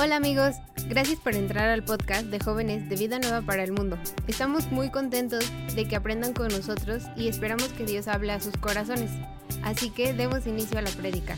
Hola amigos, gracias por entrar al podcast de Jóvenes de Vida Nueva para el Mundo. Estamos muy contentos de que aprendan con nosotros y esperamos que Dios hable a sus corazones. Así que demos inicio a la prédica.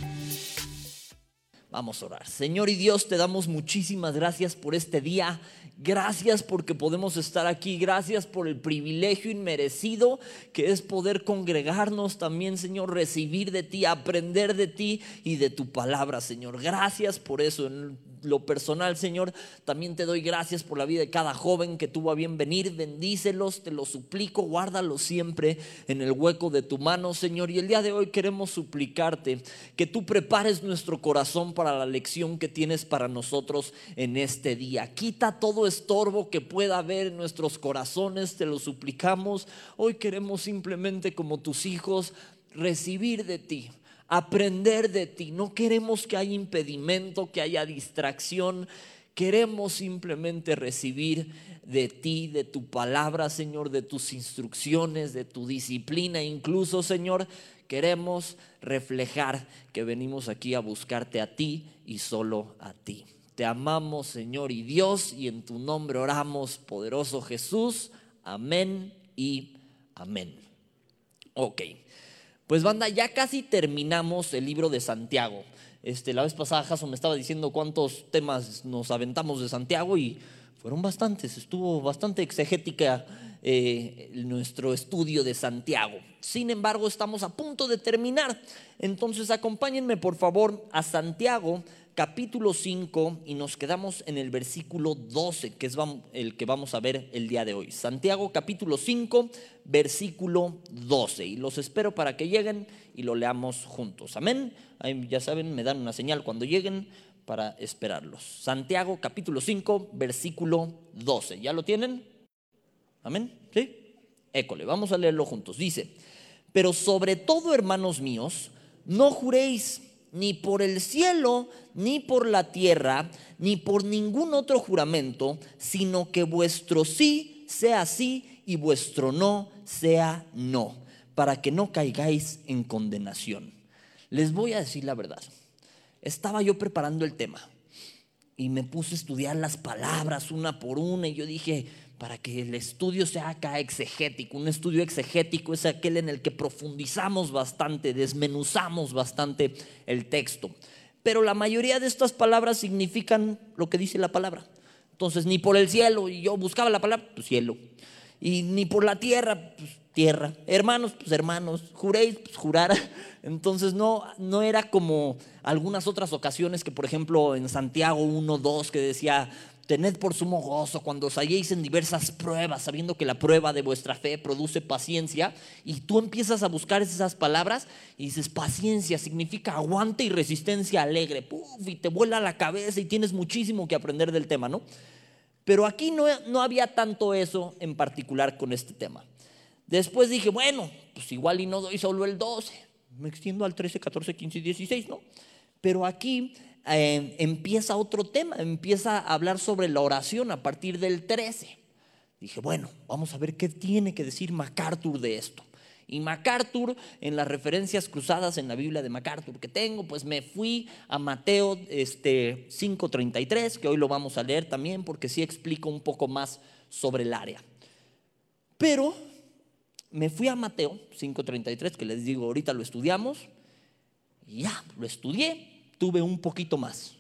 Vamos a orar. Señor y Dios, te damos muchísimas gracias por este día. Gracias porque podemos estar aquí. Gracias por el privilegio inmerecido que es poder congregarnos también, Señor, recibir de ti, aprender de ti y de tu palabra, Señor. Gracias por eso. En lo personal, Señor, también te doy gracias por la vida de cada joven que tuvo a bien venir. Bendícelos, te lo suplico, guárdalos siempre en el hueco de tu mano, Señor. Y el día de hoy queremos suplicarte que tú prepares nuestro corazón para la lección que tienes para nosotros en este día. Quita todo estorbo que pueda haber en nuestros corazones, te lo suplicamos. Hoy queremos simplemente, como tus hijos, recibir de ti, aprender de ti. No queremos que haya impedimento, que haya distracción. Queremos simplemente recibir de ti, de tu palabra, Señor, de tus instrucciones, de tu disciplina. Incluso, Señor, queremos reflejar que venimos aquí a buscarte a ti y solo a ti. Te amamos, Señor y Dios, y en tu nombre oramos, poderoso Jesús. Amén y amén. Ok, pues banda, ya casi terminamos el libro de Santiago. La vez pasada Jaso me estaba diciendo cuántos temas nos aventamos de Santiago y fueron bastantes. Estuvo bastante exegética nuestro estudio de Santiago. Sin embargo, estamos a punto de terminar. Entonces acompáñenme por favor a Santiago capítulo 5 y nos quedamos en el versículo 12, que es el que vamos a ver el día de hoy. Santiago capítulo 5 versículo 12, y los espero para que lleguen y lo leamos juntos. Amén. Ahí, ya saben, me dan una señal cuando lleguen para esperarlos. Santiago capítulo 5 versículo 12, ¿ya lo tienen? Amén, ¿sí? École, vamos a leerlo juntos. Dice: pero sobre todo, hermanos míos, no juréis ni por el cielo, ni por la tierra, ni por ningún otro juramento, sino que vuestro sí sea sí y vuestro no sea no, para que no caigáis en condenación. Les voy a decir la verdad. Estaba yo preparando el tema y me puse a estudiar las palabras una por una y yo dije, para que el estudio sea acá exegético. Un estudio exegético es aquel en el que profundizamos bastante, desmenuzamos bastante el texto. Pero la mayoría de estas palabras significan lo que dice la palabra. Entonces, ni por el cielo, y yo buscaba la palabra, pues cielo. Y ni por la tierra, pues tierra. Hermanos, pues hermanos. Juréis, pues jurar. Entonces no era como algunas otras ocasiones que, por ejemplo, en Santiago 1:2 que decía: tened por sumo gozo cuando os halléis en diversas pruebas, sabiendo que la prueba de vuestra fe produce paciencia. Y tú empiezas a buscar esas palabras y dices, paciencia significa aguante y resistencia alegre. Puf, y te vuela la cabeza y tienes muchísimo que aprender del tema, ¿no? Pero aquí no había tanto eso en particular con este tema. Después dije, bueno, pues igual y no doy solo el 12, me extiendo al 13, 14, 15 y 16, ¿no? Pero aquí empieza otro tema, empieza a hablar sobre la oración a partir del 13. Dije, bueno, vamos a ver qué tiene que decir MacArthur de esto. Y MacArthur, en las referencias cruzadas en la Biblia de MacArthur que tengo, pues me fui a Mateo 5:33, que hoy lo vamos a leer también porque sí explico un poco más sobre el área. Pero me fui a Mateo 5:33, que les digo, ahorita lo estudiamos. Y ya, lo estudié. Tuve un poquito más.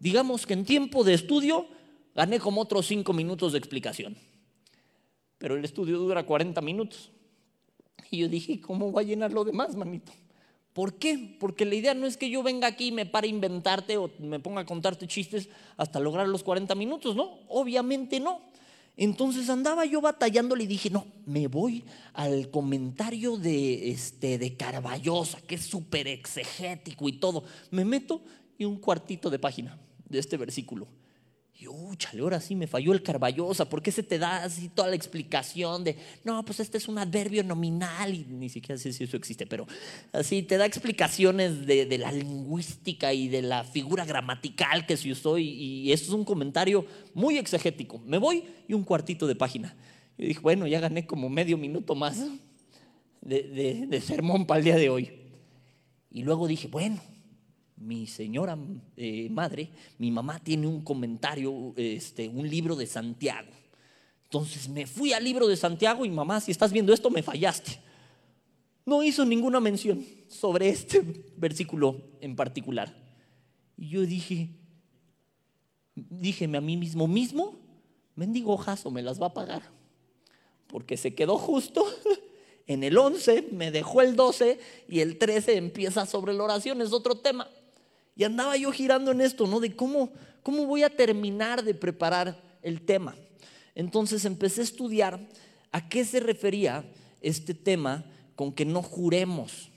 Digamos que en tiempo de estudio gané como otros 5 minutos de explicación. Pero el estudio dura 40 minutos. Y yo dije, ¿cómo va a llenar lo demás, manito? ¿Por qué? Porque la idea no es que yo venga aquí y me pare a inventarte o me ponga a contarte chistes hasta lograr los 40 minutos, ¿no? Obviamente no. Entonces andaba yo batallándole y dije, no, me voy al comentario de Carballosa, que es súper exegético y todo. Me meto y un cuartito de página de este versículo. Y chale, ahora sí me falló el Carballosa, porque se te da así toda la explicación de, no, pues este es un adverbio nominal, y ni siquiera sé si eso existe, pero así te da explicaciones de la lingüística y de la figura gramatical que se usó, y eso es un comentario muy exegético. Me voy y un cuartito de página. Yo dije, bueno, ya gané como medio minuto más de sermón para el día de hoy. Y luego dije, bueno, mi señora madre, mi mamá tiene un comentario, un libro de Santiago. Entonces me fui al libro de Santiago y mamá, si estás viendo esto, me fallaste. No hizo ninguna mención sobre este versículo en particular. Y yo díjeme a mí mismo, mendigo hojazo, me las va a pagar. Porque se quedó justo en el 11, me dejó el 12 y el 13 empieza sobre la oración, es otro tema. Y andaba yo girando en esto, ¿no? De cómo voy a terminar de preparar el tema. Entonces empecé a estudiar a qué se refería este tema con que no juremos,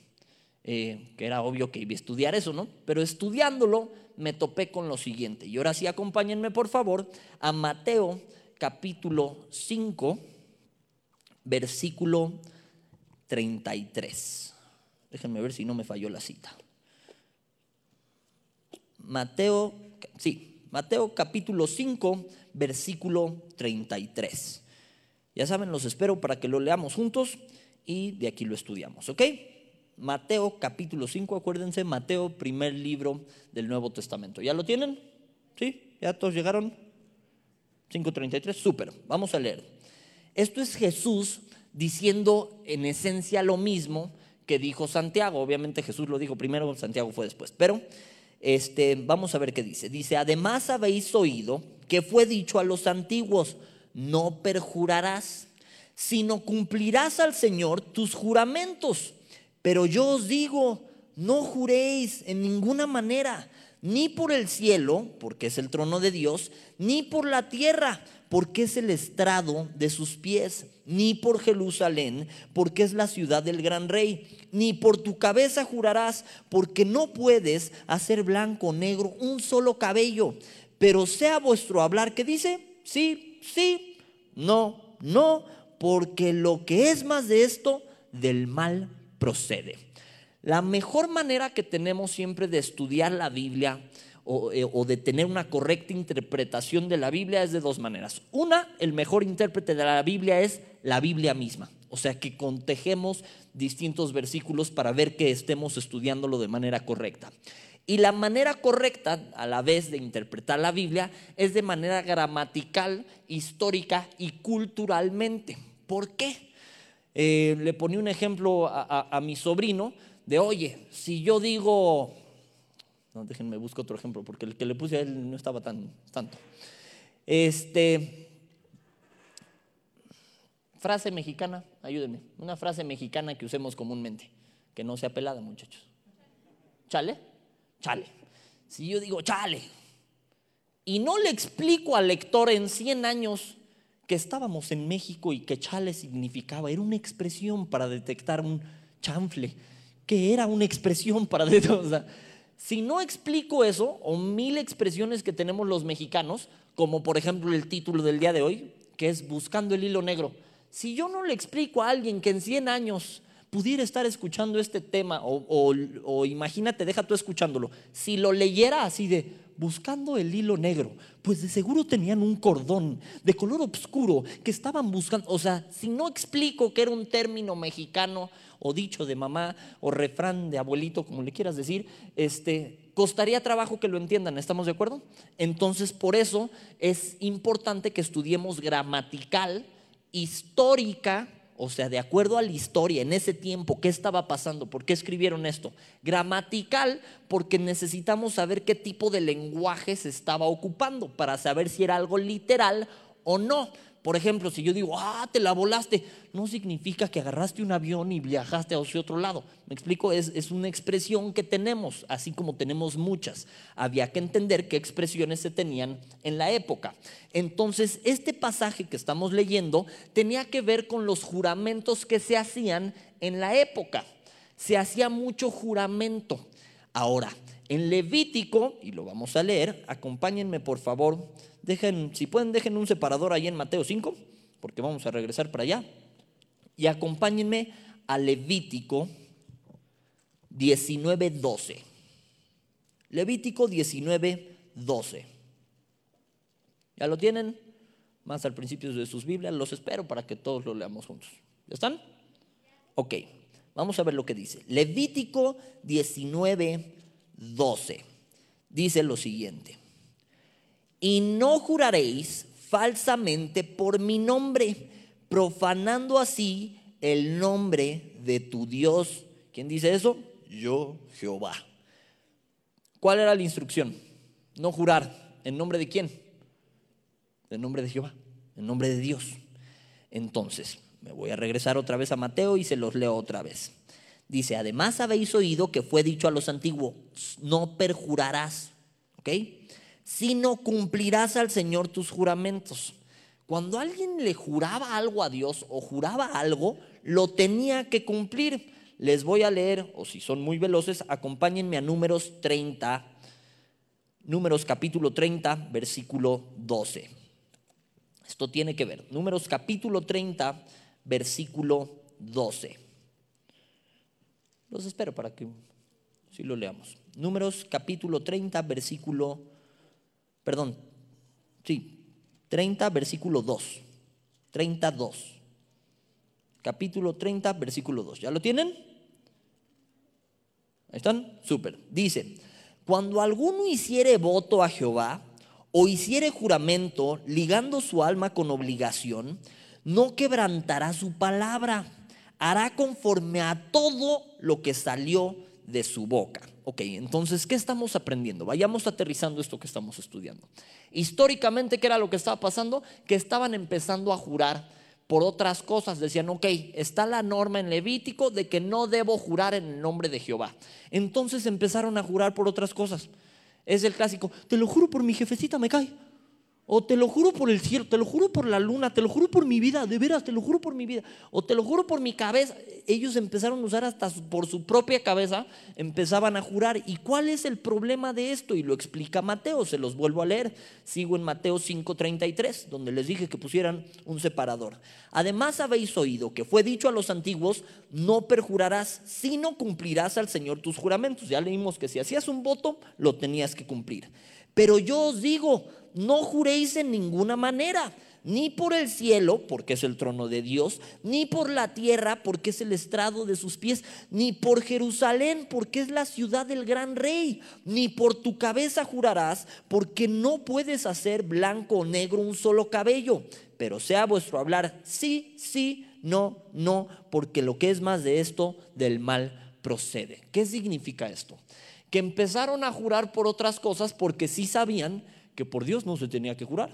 que era obvio que iba a estudiar eso, ¿no? Pero estudiándolo me topé con lo siguiente. Y ahora sí, acompáñenme por favor a Mateo capítulo 5, versículo 33. Déjenme ver si no me falló la cita. Mateo capítulo 5, versículo 33. Ya saben, los espero para que lo leamos juntos y de aquí lo estudiamos, ¿ok? Mateo capítulo 5, acuérdense, Mateo, primer libro del Nuevo Testamento. ¿Ya lo tienen? ¿Sí? ¿Ya todos llegaron? 5:33, súper, vamos a leer. Esto es Jesús diciendo en esencia lo mismo que dijo Santiago. Obviamente Jesús lo dijo primero, Santiago fue después, pero... vamos a ver qué dice. Dice: además habéis oído que fue dicho a los antiguos, no perjurarás, sino cumplirás al Señor tus juramentos. Pero yo os digo, no juréis en ninguna manera, ni por el cielo, porque es el trono de Dios, ni por la tierra, porque es el estrado de sus pies, ni por Jerusalén, porque es la ciudad del gran rey, ni por tu cabeza jurarás, porque no puedes hacer blanco o negro un solo cabello, pero sea vuestro hablar que dice sí, sí, no, no, porque lo que es más de esto, del mal procede. La mejor manera que tenemos siempre de estudiar la Biblia o de tener una correcta interpretación de la Biblia es de dos maneras. Una, el mejor intérprete de la Biblia es la Biblia misma, o sea que contejemos distintos versículos para ver que estemos estudiándolo de manera correcta. Y la manera correcta a la vez de interpretar la Biblia es de manera gramatical, histórica y culturalmente. ¿Por qué? Le ponía un ejemplo a mi sobrino de, oye, si yo digo... No, déjenme buscar otro ejemplo porque el que le puse a él no estaba tanto. Frase mexicana, ayúdenme. Una frase mexicana que usemos comúnmente, que no sea pelada, muchachos. ¿Chale? Chale. Si yo digo chale y no le explico al lector en 100 años que estábamos en México y que chale significaba, era una expresión para detectar un chanfle, que era una expresión para detectar... O sea, si no explico eso, o 1000 expresiones que tenemos los mexicanos, como por ejemplo el título del día de hoy, que es Buscando el Hilo Negro. Si yo no le explico a alguien que en 100 años pudiera estar escuchando este tema, o imagínate, deja tú escuchándolo, si lo leyera así de Buscando el Hilo Negro, pues de seguro tenían un cordón de color oscuro que estaban buscando. O sea, si no explico que era un término mexicano, o dicho de mamá, o refrán de abuelito, como le quieras decir, costaría trabajo que lo entiendan, ¿estamos de acuerdo? Entonces, por eso es importante que estudiemos gramatical, histórica, o sea, de acuerdo a la historia, en ese tiempo, ¿qué estaba pasando? ¿Por qué escribieron esto? Gramatical, porque necesitamos saber qué tipo de lenguaje se estaba ocupando para saber si era algo literal o no. Por ejemplo, si yo digo, te la volaste, no significa que agarraste un avión y viajaste hacia otro lado. ¿Me explico? Es una expresión que tenemos, así como tenemos muchas. Había que entender qué expresiones se tenían en la época. Entonces, este pasaje que estamos leyendo tenía que ver con los juramentos que se hacían en la época. Se hacía mucho juramento. Ahora, en Levítico, y lo vamos a leer, acompáñenme por favor. Si pueden, dejen un separador ahí en Mateo 5, porque vamos a regresar para allá. Y acompáñenme a Levítico 19:12. Levítico 19:12. ¿Ya lo tienen? Más al principio de sus Biblias, los espero para que todos lo leamos juntos. ¿Ya están? Ok, vamos a ver lo que dice. Levítico 19:12. 12. Dice lo siguiente: y no juraréis falsamente por mi nombre, profanando así el nombre de tu Dios. ¿Quién dice eso? Yo, Jehová. ¿Cuál era la instrucción? No jurar. ¿En nombre de quién? En nombre de Jehová, en nombre de Dios. Entonces, me voy a regresar otra vez a Mateo y se los leo otra vez. Dice: además habéis oído que fue dicho a los antiguos, no perjurarás, ¿ok? Sino cumplirás al Señor tus juramentos. Cuando alguien le juraba algo a Dios o juraba algo, lo tenía que cumplir. Les voy a leer, o si son muy veloces, acompáñenme a Números capítulo 30, versículo 12. Esto tiene que ver. Números capítulo 30, versículo 12. Los espero para que si lo leamos. Números capítulo 30, versículo, perdón, sí, 30, versículo 2. 32. Capítulo 30, versículo 2. ¿Ya lo tienen? ¿Ahí están? Súper. Dice: cuando alguno hiciere voto a Jehová o hiciere juramento ligando su alma con obligación, no quebrantará su palabra, hará conforme a todo lo que salió de su boca. Ok, entonces, ¿qué estamos aprendiendo? Vayamos aterrizando esto que estamos estudiando. Históricamente, ¿qué era lo que estaba pasando? Que estaban empezando a jurar por otras cosas. Decían: ok, está la norma en Levítico de que no debo jurar en el nombre de Jehová. Entonces empezaron a jurar por otras cosas. Es el clásico: te lo juro por mi jefecita, me cae. O te lo juro por el cielo, te lo juro por la luna, te lo juro por mi vida, de veras, te lo juro por mi vida. O te lo juro por mi cabeza. Ellos empezaron a usar hasta por su propia cabeza, empezaban a jurar. ¿Y cuál es el problema de esto? Y lo explica Mateo, se los vuelvo a leer. Sigo en Mateo 5:33, donde les dije que pusieran un separador. Además habéis oído que fue dicho a los antiguos: no perjurarás, sino cumplirás al Señor tus juramentos. Ya leímos que si hacías un voto, lo tenías que cumplir. Pero yo os digo, no juréis en ninguna manera, ni por el cielo, porque es el trono de Dios, ni por la tierra, porque es el estrado de sus pies, ni por Jerusalén, porque es la ciudad del gran rey, ni por tu cabeza jurarás, porque no puedes hacer blanco o negro un solo cabello. Pero sea vuestro hablar sí, sí, no, no, porque lo que es más de esto, del mal procede. ¿Qué significa esto? Que empezaron a jurar por otras cosas porque sí sabían que por Dios no se tenía que jurar.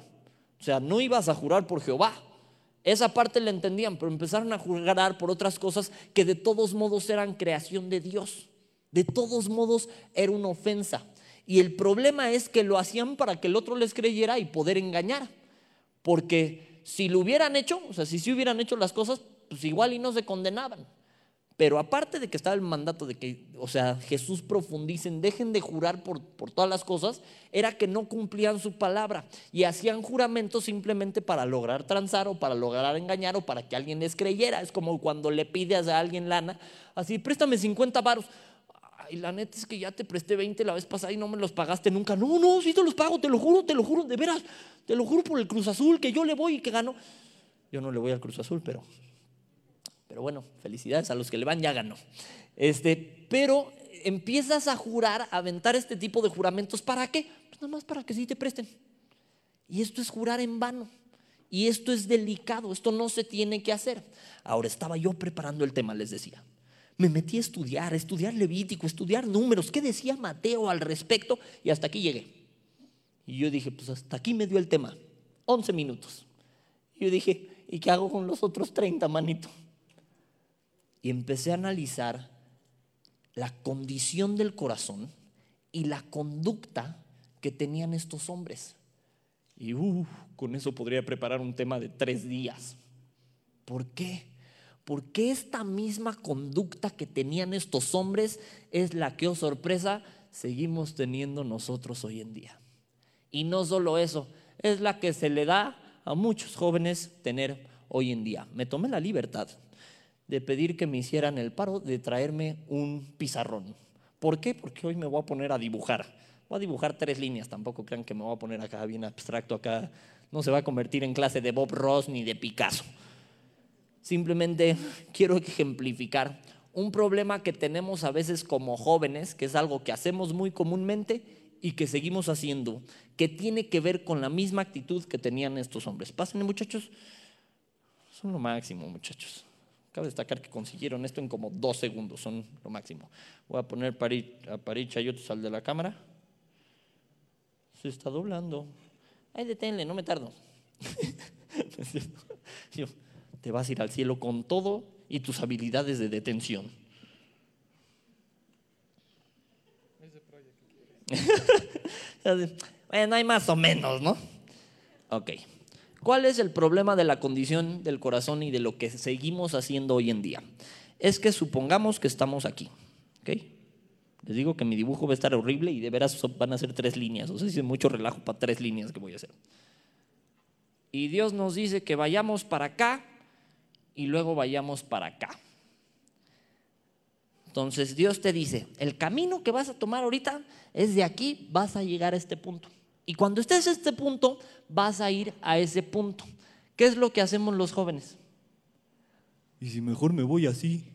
O sea, no ibas a jurar por Jehová. Esa parte la entendían, pero empezaron a jurar por otras cosas que de todos modos eran creación de Dios. De todos modos era una ofensa. Y el problema es que lo hacían para que el otro les creyera y poder engañar. Porque si lo hubieran hecho, o sea, si sí hubieran hecho las cosas, pues igual y no se condenaban. Pero aparte de que estaba el mandato de que, o sea, Jesús profundicen, dejen de jurar por todas las cosas, era que no cumplían su palabra y hacían juramentos simplemente para lograr transar o para lograr engañar o para que alguien les creyera. Es como cuando le pides a alguien lana, así: préstame 50 varos. Ay, la neta es que ya te presté 20 la vez pasada y no me los pagaste nunca. No, no, sí te los pago, te lo juro, de veras, te lo juro por el Cruz Azul que yo le voy y que gano. Yo no le voy al Cruz Azul, pero bueno, felicidades a los que le van, ya ganó. Pero empiezas a jurar, a aventar este tipo de juramentos. ¿Para qué? Pues nada más para que sí te presten. Y esto es jurar en vano. Y esto es delicado, esto no se tiene que hacer. Ahora, estaba yo preparando el tema, les decía. Me metí a estudiar Levítico, estudiar Números. ¿Qué decía Mateo al respecto? Y hasta aquí llegué. Y yo dije, pues hasta aquí me dio el tema. 11 minutos. Y yo dije, ¿y qué hago con los otros 30, manito? Y empecé a analizar la condición del corazón y la conducta que tenían estos hombres. Y con eso podría preparar un tema de 3 días. ¿Por qué? Porque esta misma conducta que tenían estos hombres es la que, oh sorpresa, seguimos teniendo nosotros hoy en día. Y no solo eso, es la que se le da a muchos jóvenes tener hoy en día. Me tomé la libertad de pedir que me hicieran el paro de traerme un pizarrón. ¿Por qué? Porque hoy me voy a poner a dibujar. Voy a dibujar 3 líneas, tampoco crean que me voy a poner acá bien abstracto, acá no se va a convertir en clase de Bob Ross ni de Picasso. Simplemente quiero ejemplificar un problema que tenemos a veces como jóvenes, que es algo que hacemos muy comúnmente y que seguimos haciendo, que tiene que ver con la misma actitud que tenían estos hombres. Pásenle, muchachos, son lo máximo, muchachos. Cabe destacar que consiguieron esto en como 2 segundos, son lo máximo. Voy a poner a París Chayotes al de la cámara. Se está doblando. Ay, deténle, no me tardo. Te vas a ir al cielo con todo y tus habilidades de detención. Bueno, hay más o menos, ¿no? Ok. ¿Cuál es el problema de la condición del corazón y de lo que seguimos haciendo hoy en día? Es que supongamos que estamos aquí, ¿ok? Les digo que mi dibujo va a estar horrible y de veras van a ser 3 líneas. O sea, es mucho relajo para 3 líneas que voy a hacer. Y Dios nos dice que vayamos para acá y luego vayamos para acá. Entonces Dios te dice, el camino que vas a tomar ahorita es de aquí, vas a llegar a este punto. Y cuando estés en este punto, vas a ir a ese punto. ¿Qué es lo que hacemos los jóvenes? Y si mejor me voy así.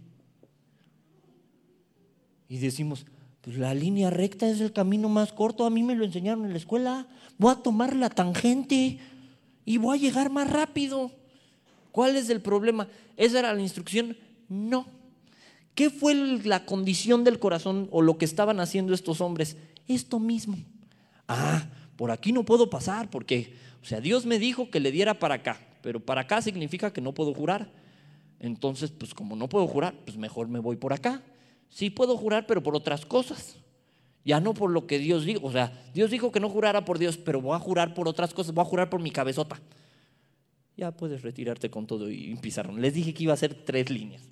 Y decimos, pues la línea recta es el camino más corto, a mí me lo enseñaron en la escuela, voy a tomar la tangente y voy a llegar más rápido. ¿Cuál es el problema? ¿Esa era la instrucción? No. ¿Qué fue la condición del corazón o lo que estaban haciendo estos hombres? Esto mismo. Ah, por aquí no puedo pasar porque, o sea, Dios me dijo que le diera para acá, pero para acá significa que no puedo jurar. Entonces, pues como no puedo jurar, pues mejor me voy por acá. Sí puedo jurar, pero por otras cosas. Ya no por lo que Dios dijo. O sea, Dios dijo que no jurara por Dios, pero voy a jurar por otras cosas. Voy a jurar por mi cabezota. Ya puedes retirarte con todo y empezaron. Les dije que iba a hacer 3 líneas.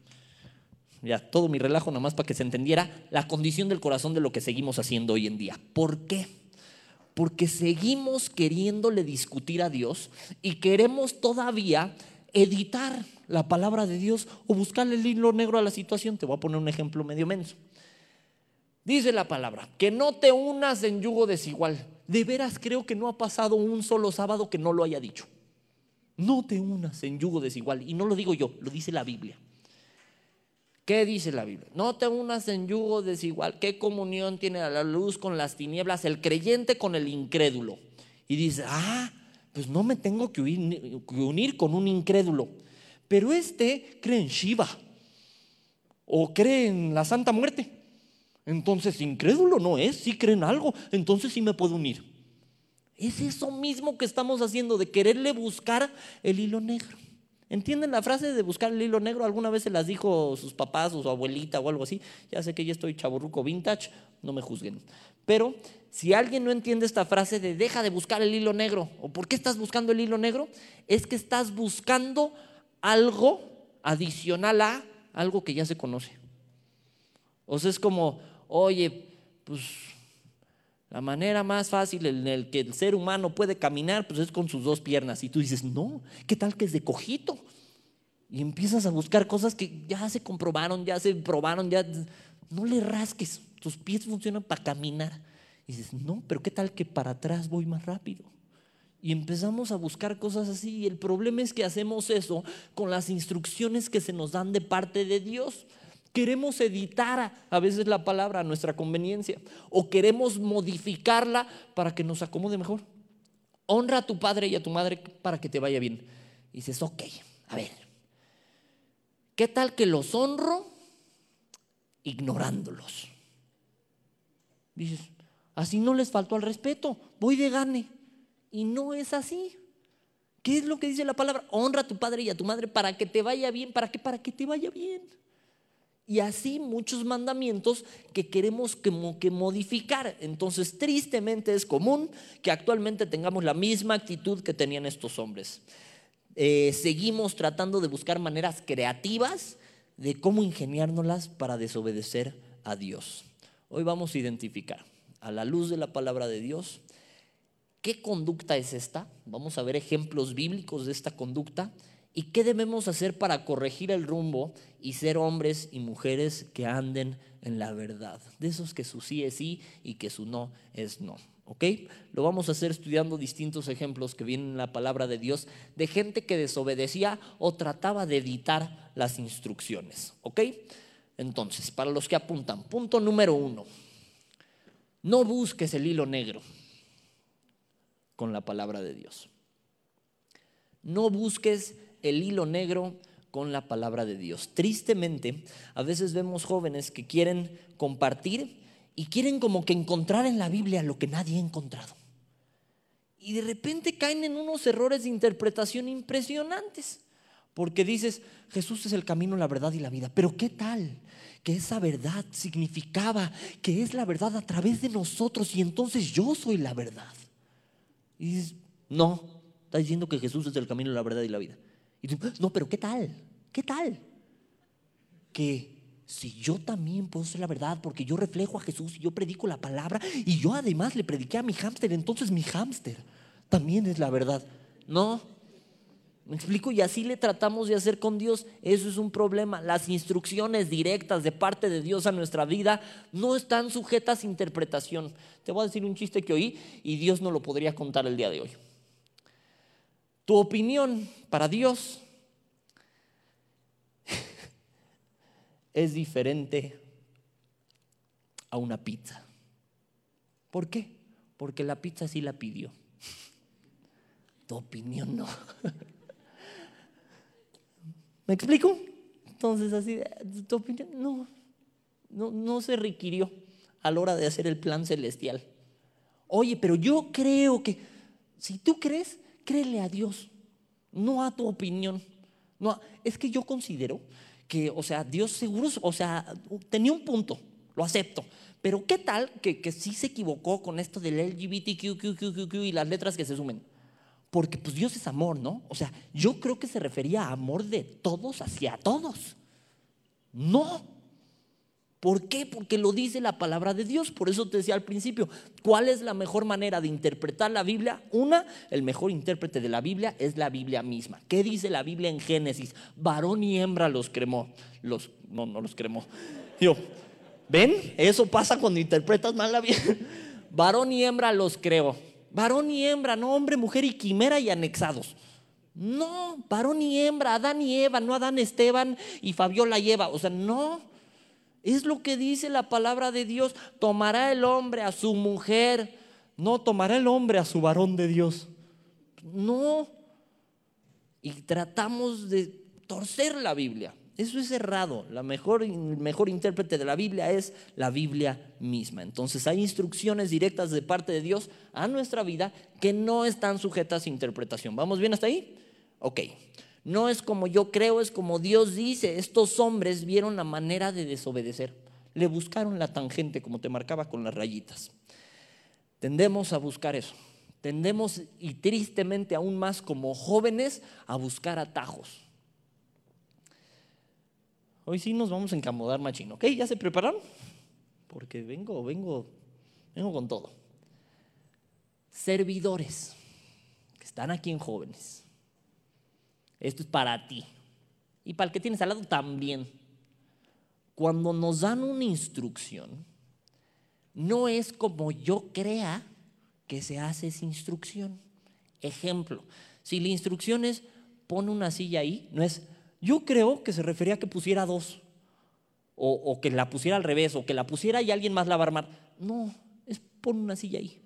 Ya, todo mi relajo nada más para que se entendiera la condición del corazón de lo que seguimos haciendo hoy en día. ¿Por qué? Porque seguimos queriéndole discutir a Dios y queremos todavía editar la palabra de Dios o buscarle el hilo negro a la situación. Te voy a poner un ejemplo medio menso. Dice la palabra, que no te unas en yugo desigual. De veras creo que no ha pasado un solo sábado que no lo haya dicho. No te unas en yugo desigual. Y no lo digo yo, lo dice la Biblia. ¿Qué dice la Biblia? No te unas en yugo desigual. ¿Qué comunión tiene la luz con las tinieblas? El creyente con el incrédulo. Y dice, pues no me tengo que unir con un incrédulo. Pero este cree en Shiva o cree en la Santa Muerte. Entonces incrédulo no es, sí cree en algo, entonces sí me puedo unir. Es eso mismo que estamos haciendo de quererle buscar el hilo negro. ¿Entienden la frase de buscar el hilo negro? Alguna vez se las dijo sus papás o su abuelita o algo así. Ya sé que ya estoy chavorruco vintage, no me juzguen. Pero si alguien no entiende esta frase de deja de buscar el hilo negro o por qué estás buscando el hilo negro, es que estás buscando algo adicional a algo que ya se conoce. O sea, es como, oye, pues la manera más fácil en la que el ser humano puede caminar pues es con sus 2 piernas. Y tú dices, no, ¿qué tal que es de cojito? Y empiezas a buscar cosas que ya se comprobaron, ya se probaron, ya no le rasques, tus pies funcionan para caminar. Y dices, no, pero ¿qué tal que para atrás voy más rápido? Y empezamos a buscar cosas así y el problema es que hacemos eso con las instrucciones que se nos dan de parte de Dios. Queremos editar a veces la palabra a nuestra conveniencia o queremos modificarla para que nos acomode mejor. Honra a tu padre y a tu madre para que te vaya bien. Y dices, ok, a ver, ¿qué tal que los honro ignorándolos? Dices, así no les faltó al respeto, voy de gane. Y no es así. ¿Qué es lo que dice la palabra? Honra a tu padre y a tu madre para que te vaya bien. ¿Para qué? Para que te vaya bien. Y así muchos mandamientos que queremos como que modificar. Entonces, tristemente es común que actualmente tengamos la misma actitud que tenían estos hombres. Seguimos tratando de buscar maneras creativas de cómo ingeniárnoslas para desobedecer a Dios. Hoy vamos a identificar a la luz de la palabra de Dios. ¿Qué conducta es esta? Vamos a ver ejemplos bíblicos de esta conducta y qué debemos hacer para corregir el rumbo y ser hombres y mujeres que anden en la verdad. De esos que su sí es sí y que su no es no. ¿Ok? Lo vamos a hacer estudiando distintos ejemplos que vienen en la palabra de Dios de gente que desobedecía o trataba de editar las instrucciones. ¿Ok? Entonces, para los que apuntan, punto número 1, no busques el hilo negro con la palabra de Dios. No busques el hilo negro con la palabra de Dios. Tristemente, a veces vemos jóvenes que quieren compartir y quieren como que encontrar en la Biblia lo que nadie ha encontrado. Y de repente caen en unos errores de interpretación impresionantes, porque dices, Jesús es el camino, la verdad y la vida. Pero ¿qué tal que esa verdad significaba que es la verdad a través de nosotros y entonces yo soy la verdad? Y dices, no, estás diciendo que Jesús es el camino, la verdad y la vida. Y tú, no, pero ¿qué tal? Que si yo también puedo ser la verdad, porque yo reflejo a Jesús y yo predico la palabra y yo además le prediqué a mi hámster, entonces mi hámster también es la verdad. No, me explico, y así le tratamos de hacer con Dios. Eso es un problema. Las instrucciones directas de parte de Dios a nuestra vida no están sujetas a interpretación. Te voy a decir un chiste que oí y Dios no lo podría contar el día de hoy. Tu opinión para Dios es diferente a una pizza. ¿Por qué? Porque la pizza sí la pidió. Tu opinión no. ¿Me explico? Entonces así, tu opinión no se requirió a la hora de hacer el plan celestial. Oye, pero yo creo que, si tú crees, créele a Dios, no a tu opinión. No, es que yo considero que, Dios seguro, tenía un punto, lo acepto. Pero ¿qué tal que sí se equivocó con esto del LGBTQ y las letras que se sumen? Porque pues Dios es amor, ¿no? Yo creo que se refería a amor de todos hacia todos. No. ¿Por qué? Porque lo dice la palabra de Dios. Por eso te decía al principio, ¿cuál es la mejor manera de interpretar la Biblia? El mejor intérprete de la Biblia es la Biblia misma. ¿Qué dice la Biblia en Génesis? Varón y hembra los cremó. No los cremó. ¿Ven? Eso pasa cuando interpretas mal la Biblia. Varón y hembra los creó. Varón y hembra, no hombre, mujer y quimera y anexados. No, varón y hembra, Adán y Eva, no Adán, Esteban y Fabiola y Eva. No. Es lo que dice la palabra de Dios. Tomará el hombre a su mujer. No, tomará el hombre a su varón de Dios. No. Y tratamos de torcer la Biblia. Eso es errado. El mejor intérprete de la Biblia es la Biblia misma. Entonces hay instrucciones directas de parte de Dios a nuestra vida que no están sujetas a interpretación. ¿Vamos bien hasta ahí? Ok. No es como yo creo, es como Dios dice. Estos hombres vieron la manera de desobedecer. Le buscaron la tangente, como te marcaba con las rayitas. Tendemos a buscar eso. Tendemos, y tristemente aún más como jóvenes, a buscar atajos. Hoy sí nos vamos a encamodar machín, ¿ok? ¿Ya se prepararon? Porque vengo con todo. Servidores que están aquí en jóvenes. Esto es para ti. Y para el que tienes al lado también. Cuando nos dan una instrucción, no es como yo crea que se hace esa instrucción. Ejemplo, si la instrucción es pon una silla ahí, no es... Yo creo que se refería a que pusiera 2 o que la pusiera al revés o que la pusiera y alguien más la va a armar. No, es pon una silla ahí.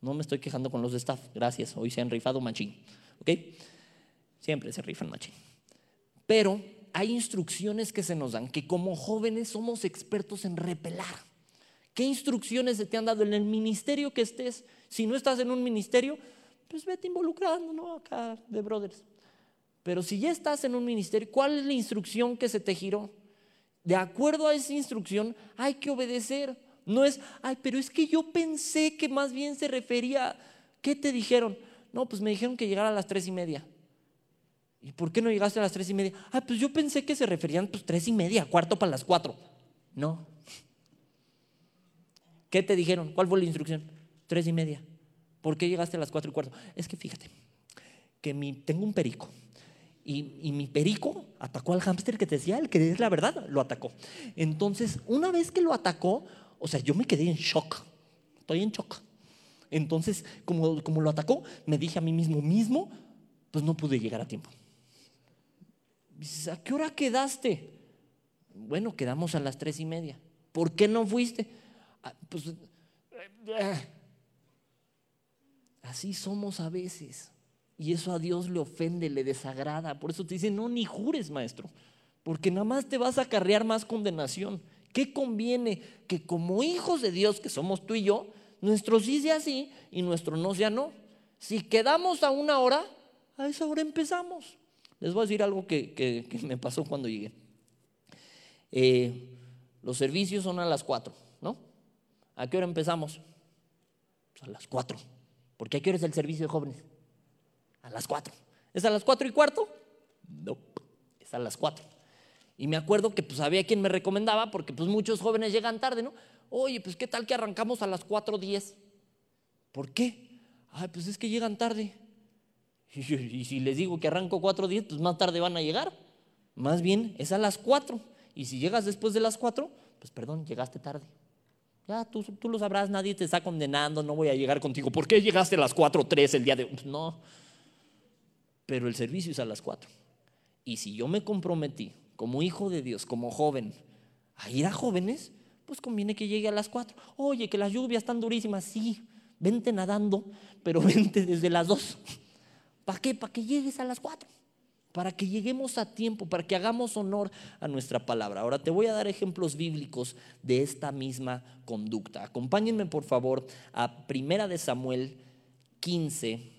No me estoy quejando con los de staff, gracias. Hoy se han rifado machín, ¿ok? Siempre se rifan machín. Pero hay instrucciones que se nos dan que como jóvenes somos expertos en repelar. ¿Qué instrucciones se te han dado en el ministerio que estés? Si no estás en un ministerio, pues vete involucrando, ¿no? Acá de brothers. Pero si ya estás en un ministerio, ¿cuál es la instrucción que se te giró? De acuerdo a esa instrucción hay que obedecer. No es, pero es que yo pensé que más bien se refería a, ¿qué te dijeron? No, pues me dijeron que llegara a las 3:30. ¿Y por qué no llegaste a las 3:30? Pues yo pensé que se referían 3:30, 3:45. No. ¿Qué te dijeron? ¿Cuál fue la instrucción? 3:30. ¿Por qué llegaste a las 4:15? Es que fíjate, que tengo un perico. Y mi perico atacó al hámster que te decía, el que es la verdad, lo atacó. Entonces, una vez que lo atacó, yo me quedé en shock. Estoy en shock. Entonces, como lo atacó, me dije a mí mismo, pues no pude llegar a tiempo. Dices, ¿a qué hora quedaste? Bueno, quedamos a las 3:30. ¿Por qué no fuiste? Pues, así somos a veces. Y eso a Dios le ofende, le desagrada. Por eso te dice, no, ni jures, maestro, porque nada más te vas a acarrear más condenación. ¿Qué conviene? Que como hijos de Dios, que somos tú y yo, nuestro sí sea sí y nuestro no sea no. Si quedamos a una hora, a esa hora empezamos. Les voy a decir algo que me pasó cuando llegué. Los servicios son a las 4, ¿no? ¿A qué hora empezamos? Pues a las 4. ¿Por qué a qué hora es el servicio de jóvenes? A las 4. ¿Es a las 4:15? No, es a las 4. Y me acuerdo que pues había quien me recomendaba, porque pues muchos jóvenes llegan tarde, ¿no? Oye, pues qué tal que arrancamos a las 4:10. ¿Por qué? Ay, pues es que llegan tarde. Y si les digo que arranco 4:10, pues más tarde van a llegar. Más bien es a las 4. Y si llegas después de las 4, pues perdón, llegaste tarde. Ya tú lo sabrás, nadie te está condenando, no voy a llegar contigo. ¿Por qué llegaste a las 4:03 el día de hoy? Pues no. Pero el servicio es a las 4. Y si yo me comprometí como hijo de Dios, como joven, a ir a jóvenes, pues conviene que llegue a las 4. Oye, que las lluvias están durísimas. Sí, vente nadando, pero vente desde las 2. ¿Para qué? Para que llegues a las 4. Para que lleguemos a tiempo, para que hagamos honor a nuestra palabra. Ahora te voy a dar ejemplos bíblicos de esta misma conducta. Acompáñenme por favor a 1 de Samuel 15.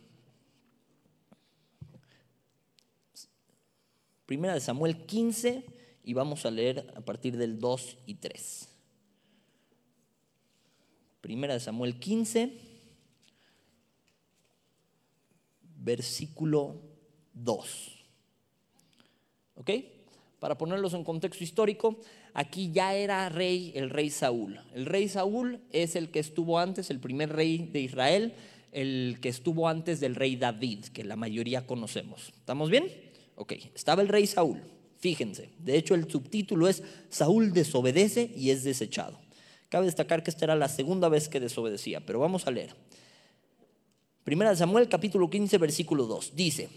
1 de Samuel 15 y vamos a leer a partir del 2 y 3. 1 de Samuel 15, versículo 2. ¿Ok? Para ponerlos en contexto histórico, aquí ya era rey el rey Saúl. El rey Saúl es el que estuvo antes, el primer rey de Israel, el que estuvo antes del rey David, que la mayoría conocemos. ¿Estamos bien? Ok, estaba el rey Saúl, fíjense, de hecho el subtítulo es Saúl desobedece y es desechado. Cabe destacar que esta era la segunda vez que desobedecía, pero vamos a leer. 1 Samuel capítulo 15 versículo 2 dice: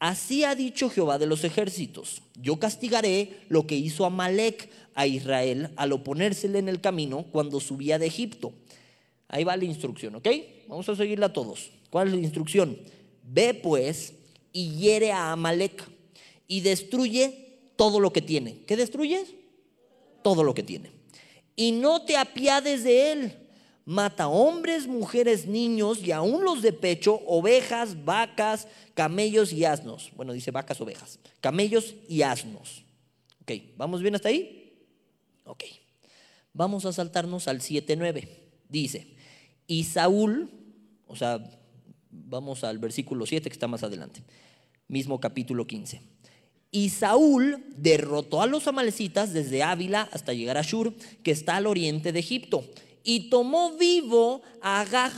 así ha dicho Jehová de los ejércitos, yo castigaré lo que hizo Amalek a Israel al oponérsele en el camino cuando subía de Egipto. Ahí va la instrucción, ¿ok? Vamos a seguirla todos. ¿Cuál es la instrucción? Ve pues y hiere a Amalek y destruye todo lo que tiene. ¿Qué destruyes? Todo lo que tiene. Y no te apiades de él. Mata hombres, mujeres, niños y aún los de pecho, ovejas, vacas, camellos y asnos. Bueno, dice vacas, ovejas, camellos y asnos. Ok, ¿vamos bien hasta ahí? Ok, vamos a saltarnos al 7:9. Dice, y Saúl, o sea, vamos al versículo 7 que está más adelante, mismo capítulo 15. Y Saúl derrotó a los amalecitas desde Ávila hasta llegar a Shur, que está al oriente de Egipto, y tomó vivo a Agag,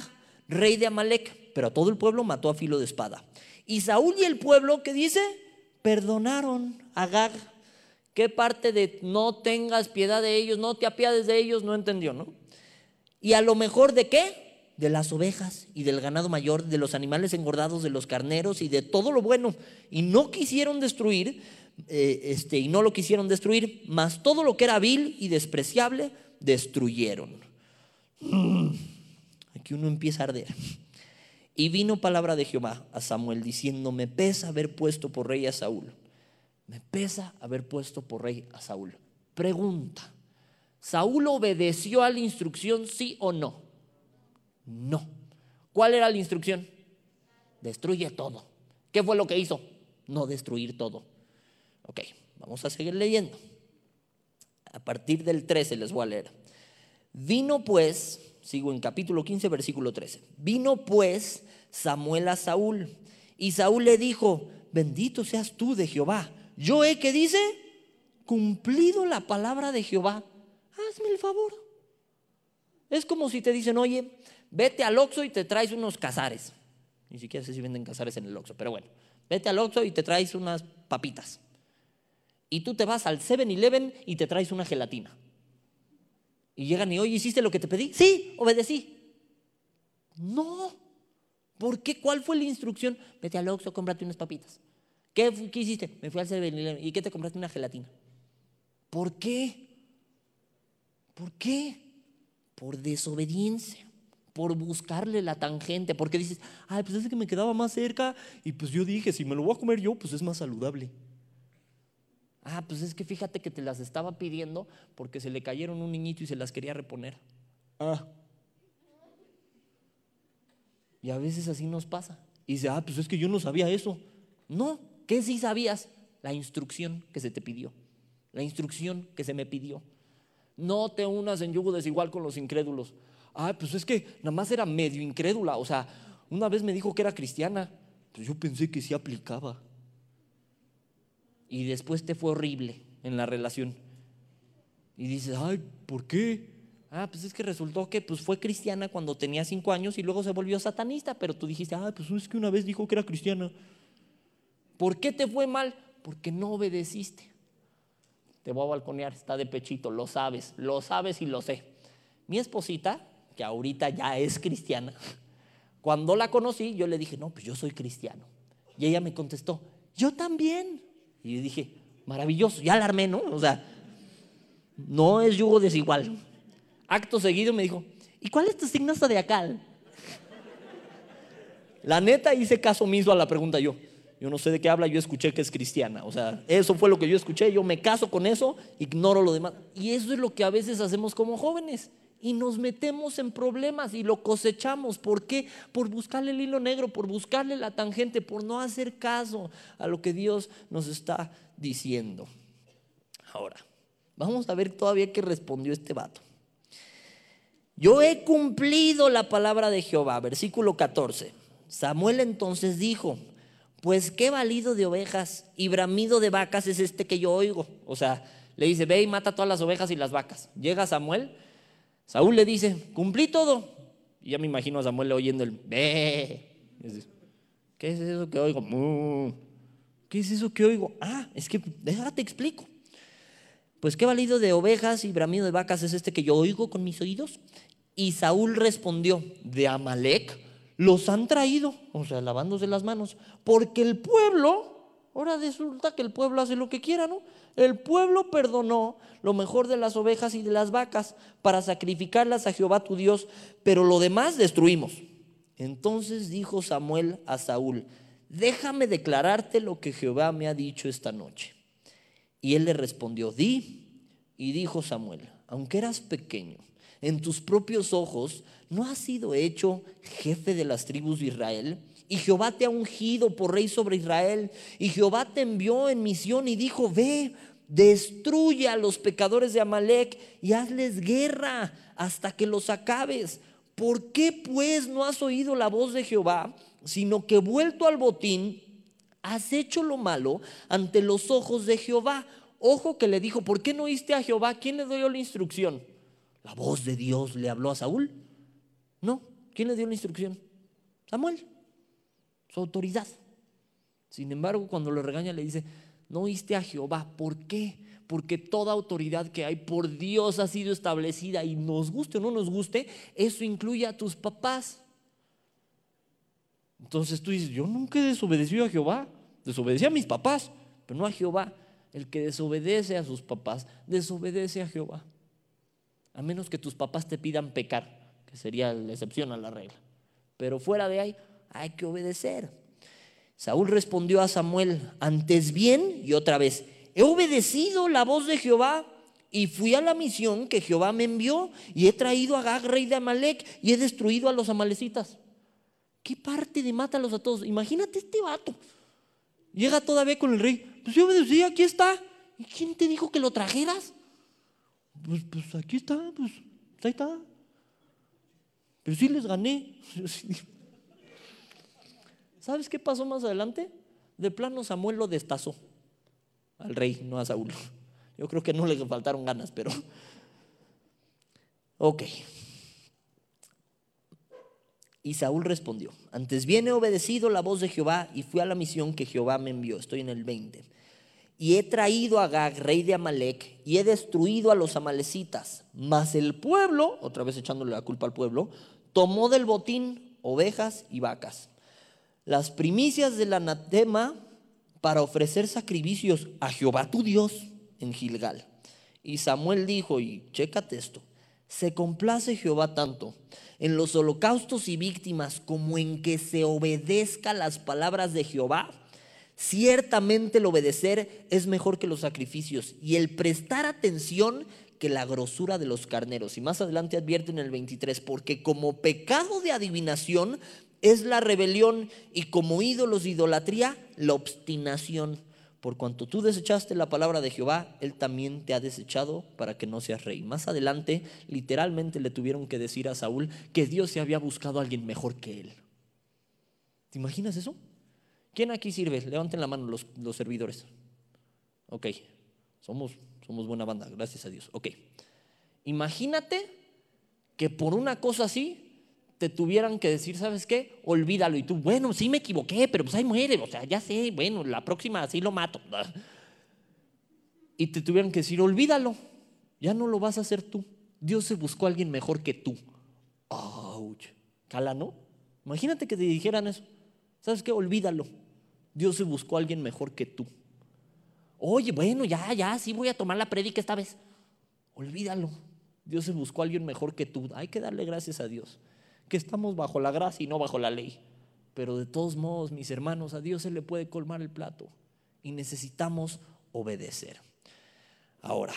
rey de Amalek, pero a todo el pueblo mató a filo de espada. Y Saúl y el pueblo, ¿qué dice? Perdonaron a Agag. ¿Qué parte de no tengas piedad de ellos, no te apiades de ellos? No entendió, ¿no? Y a lo mejor ¿de qué? De las ovejas y del ganado mayor, de los animales engordados, de los carneros y de todo lo bueno. Y no quisieron destruir, mas todo lo que era vil y despreciable destruyeron. Aquí uno empieza a arder. Y vino palabra de Jehová a Samuel diciendo: me pesa haber puesto por rey a Saúl. Me pesa haber puesto por rey a Saúl. Pregunta: ¿Saúl obedeció a la instrucción, sí o no? No. ¿Cuál era la instrucción? Destruye todo. ¿Qué fue lo que hizo? No destruir todo. Ok, vamos a seguir leyendo. A partir del 13 les voy a leer. Vino pues, sigo en capítulo 15, versículo 13. Vino pues Samuel a Saúl, y Saúl le dijo: bendito seas tú de Jehová. Yo he, ¿qué dice? Cumplido la palabra de Jehová. Hazme el favor. Es como si te dicen: oye, vete al Oxxo y te traes unos cazares. Ni siquiera sé si venden cazares en el Oxxo, pero bueno. Vete al Oxxo y te traes unas papitas. Y tú te vas al 7-Eleven y te traes una gelatina. Y llegan y: oye, ¿hiciste lo que te pedí? Sí, obedecí. No. ¿Por qué? ¿Cuál fue la instrucción? Vete al Oxxo, cómprate unas papitas. ¿Qué hiciste? Me fui al 7-Eleven. ¿Y qué te compraste? Una gelatina. ¿Por qué? ¿Por qué? Por desobediencia, por buscarle la tangente, porque dices, ay, pues es que me quedaba más cerca y pues yo dije, si me lo voy a comer yo, pues es más saludable. Ah, pues es que fíjate que te las estaba pidiendo porque se le cayeron un niñito y se las quería reponer. Ah. Y a veces así nos pasa. Y dice, ah, pues es que yo no sabía eso. No, ¿qué sí sabías? La instrucción que se te pidió, la instrucción que se me pidió. No te unas en yugo desigual con los incrédulos. Ah, pues es que nada más era medio incrédula. O sea, una vez me dijo que era cristiana, pues yo pensé que sí aplicaba. Y después te fue horrible en la relación. Y dices, ay, ¿por qué? Ah, pues es que resultó que pues fue cristiana cuando tenía 5 años y luego se volvió satanista. Pero tú dijiste, ah, pues es que una vez dijo que era cristiana. ¿Por qué te fue mal? Porque no obedeciste. Te voy a balconear, está de pechito, lo sabes y lo sé. Mi esposita, que ahorita ya es cristiana, cuando la conocí yo le dije, no, pues yo soy cristiano. Y ella me contestó, yo también. Y yo dije, maravilloso, ya la armé, ¿no? O sea, no es yugo desigual. Acto seguido me dijo, ¿y cuál es tu signo zodiacal? La neta hice caso omiso a la pregunta yo. Yo no sé de qué habla, yo escuché que es cristiana. O sea, eso fue lo que yo escuché, yo me caso con eso, ignoro lo demás. Y eso es lo que a veces hacemos como jóvenes. Y nos metemos en problemas y lo cosechamos. ¿Por qué? Por buscarle el hilo negro, por buscarle la tangente, por no hacer caso a lo que Dios nos está diciendo. Ahora, vamos a ver todavía qué respondió este vato. Yo he cumplido la palabra de Jehová, versículo 14. Samuel entonces dijo, pues qué balido de ovejas y bramido de vacas es este que yo oigo. O sea, le dice, ve y mata todas las ovejas y las vacas. Llega Samuel, Saúl le dice, cumplí todo. Y ya me imagino a Samuel oyendo el ve. ¿Qué es eso que oigo? ¿Qué es eso que oigo? Ah, es que déjate te explico. Pues qué balido de ovejas y bramido de vacas es este que yo oigo con mis oídos. Y Saúl respondió, de Amalek los han traído, o sea, lavándose las manos, porque el pueblo, ahora resulta que el pueblo hace lo que quiera, ¿no? El pueblo perdonó lo mejor de las ovejas y de las vacas para sacrificarlas a Jehová tu Dios, pero lo demás destruimos. Entonces dijo Samuel a Saúl, déjame declararte lo que Jehová me ha dicho esta noche. Y él le respondió, di. Y dijo Samuel, aunque eras pequeño, en tus propios ojos, ¿no has sido hecho jefe de las tribus de Israel? Y Jehová te ha ungido por rey sobre Israel. Y Jehová te envió en misión y dijo, ve, destruye a los pecadores de Amalek y hazles guerra hasta que los acabes. ¿Por qué pues no has oído la voz de Jehová, sino que vuelto al botín, has hecho lo malo ante los ojos de Jehová? Ojo que le dijo, ¿por qué no oíste a Jehová? ¿Quién le dio la instrucción? ¿La voz de Dios le habló a Saúl? No, ¿quién le dio la instrucción? Samuel, su autoridad. Sin embargo, cuando lo regaña le dice, no oíste a Jehová. ¿Por qué? Porque toda autoridad que hay por Dios ha sido establecida, y nos guste o no nos guste, eso incluye a tus papás. Entonces tú dices, yo nunca he desobedecido a Jehová, desobedecí a mis papás, pero no a Jehová. El que desobedece a sus papás desobedece a Jehová. A menos que tus papás te pidan pecar, que sería la excepción a la regla. Pero fuera de ahí, hay que obedecer. Saúl respondió a Samuel, antes bien, y otra vez, he obedecido la voz de Jehová y fui a la misión que Jehová me envió y he traído a Agag, rey de Amalek, y he destruido a los amalecitas. ¿Qué parte de mátalos a todos? Imagínate este vato. Llega todavía con el rey, pues yo obedecí, aquí está. ¿Y quién te dijo que lo trajeras? Pues aquí está, pues ahí está. Pero sí les gané. ¿Sabes qué pasó más adelante? De plano Samuel lo destazó al rey, no a Saúl. Yo creo que no le faltaron ganas, pero ok. Y Saúl respondió, antes bien he obedecido la voz de Jehová y fui a la misión que Jehová me envió. Estoy en el 20. Y he traído a Agag, rey de Amalek, y he destruido a los amalecitas. Mas el pueblo, otra vez echándole la culpa al pueblo, tomó del botín ovejas y vacas, las primicias del anatema, para ofrecer sacrificios a Jehová tu Dios en Gilgal. Y Samuel dijo, y chécate esto, se complace Jehová tanto en los holocaustos y víctimas como en que se obedezca las palabras de Jehová. Ciertamente el obedecer es mejor que los sacrificios y el prestar atención que la grosura de los carneros. Y más adelante advierte en el 23, porque como pecado de adivinación es la rebelión y como ídolos de idolatría la obstinación. Por cuanto tú desechaste la palabra de Jehová, él también te ha desechado para que no seas rey. Más adelante, literalmente le tuvieron que decir a Saúl que Dios se había buscado a alguien mejor que él. ¿Te imaginas eso? ¿Quién aquí sirve? Levanten la mano los servidores. Ok, somos buena banda, gracias a Dios. Ok, imagínate que por una cosa así te tuvieran que decir, ¿sabes qué? Olvídalo. Y tú, bueno, sí me equivoqué, pero pues ahí muere, o sea, ya sé, bueno, la próxima sí lo mato. Y te tuvieran que decir, olvídalo, ya no lo vas a hacer tú. Dios se buscó a alguien mejor que tú. ¡Auch! Cala, ¿no? Imagínate que te dijeran eso. ¿Sabes qué? Olvídalo. Dios se buscó a alguien mejor que tú. Oye, bueno, ya, sí voy a tomar la prédica esta vez. Olvídalo. Dios se buscó a alguien mejor que tú. Hay que darle gracias a Dios que estamos bajo la gracia y no bajo la ley. Pero de todos modos, mis hermanos, a Dios se le puede colmar el plato y necesitamos obedecer. Ahora,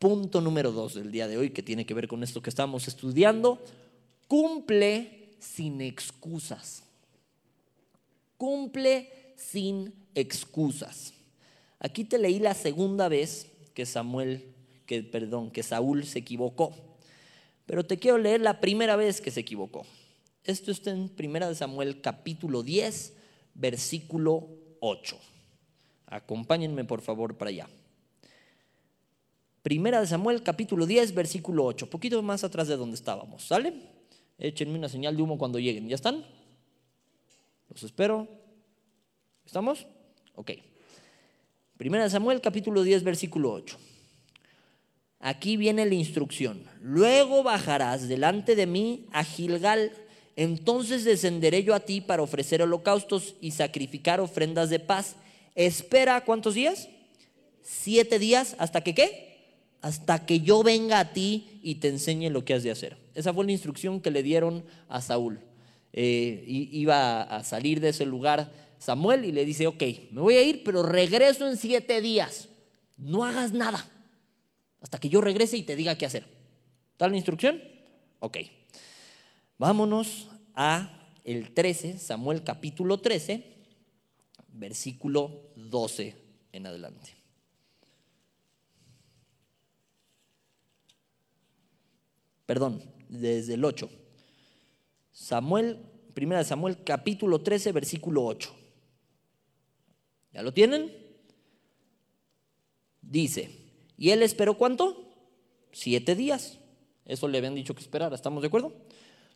punto número 2 del día de hoy, que tiene que ver con esto que estamos estudiando: cumple sin excusas. Cumple sin excusas. Aquí te leí la segunda vez que Saúl se equivocó. Pero te quiero leer la primera vez que se equivocó. Esto está en 1 Samuel capítulo 10, versículo 8. Acompáñenme por favor para allá. 1 Samuel capítulo 10, versículo 8. Poquito más atrás de donde estábamos, ¿sale? Échenme una señal de humo cuando lleguen. ¿Ya están? Los espero. ¿Estamos? Ok. 1 Samuel capítulo 10, versículo 8. Aquí viene la instrucción: luego bajarás delante de mí a Gilgal, entonces descenderé yo a ti para ofrecer holocaustos y sacrificar ofrendas de paz. Espera, ¿cuántos días? 7 días, ¿hasta que qué? Hasta que yo venga a ti y te enseñe lo que has de hacer. Esa fue la instrucción que le dieron a Saúl. Iba a salir de ese lugar Samuel y le dice, ok, me voy a ir, pero regreso en 7 días, no hagas nada hasta que yo regrese y te diga qué hacer. ¿Está la instrucción? Ok. Vámonos a el 13, Samuel capítulo 13, versículo 12 en adelante. Perdón, desde el 8. 1 Samuel capítulo 13, versículo 8. ¿Ya lo tienen? Dice... ¿Y él esperó cuánto? 7 días. Eso le habían dicho que esperara, ¿estamos de acuerdo?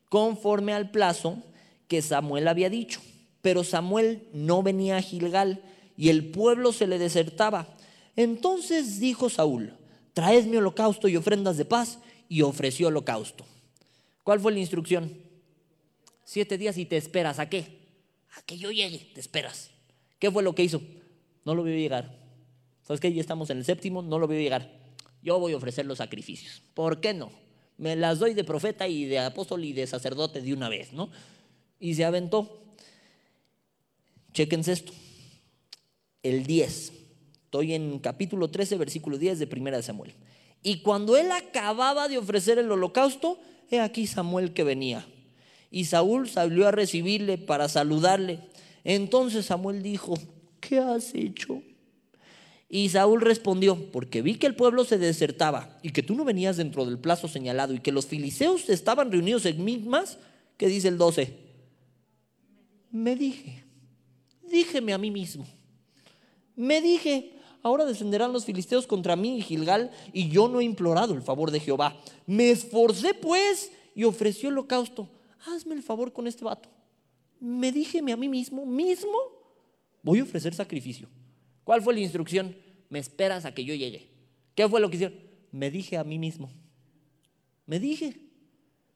Conforme al plazo que Samuel había dicho. Pero Samuel no venía a Gilgal y el pueblo se le desertaba. Entonces dijo Saúl, traedme holocausto y ofrendas de paz, y ofreció holocausto. ¿Cuál fue la instrucción? 7 días y te esperas. ¿A qué? A que yo llegue, te esperas. ¿Qué fue lo que hizo? No lo vio llegar. ¿Sabes qué? Ya estamos en el 7º, no lo veo llegar. Yo voy a ofrecer los sacrificios. ¿Por qué no? Me las doy de profeta y de apóstol y de sacerdote de una vez, ¿no? Y se aventó. Chéquense esto. El 10. Estoy en capítulo 13, versículo 10 de 1 Samuel. Y cuando él acababa de ofrecer el holocausto, he aquí Samuel que venía. Y Saúl salió a recibirle para saludarle. Entonces Samuel dijo, ¿qué has hecho? Y Saúl respondió, porque vi que el pueblo se desertaba y que tú no venías dentro del plazo señalado y que los filisteos estaban reunidos en Migmas. ¿Qué dice el 12? Díjeme a mí mismo. Ahora descenderán los filisteos contra mí y Gilgal, y yo no he implorado el favor de Jehová. Me esforcé pues y ofrecí holocausto. Hazme el favor con este vato. Díjeme a mí mismo voy a ofrecer sacrificio. ¿Cuál fue la instrucción? Me esperas a que yo llegue. ¿Qué fue lo que hicieron? Me dije a mí mismo.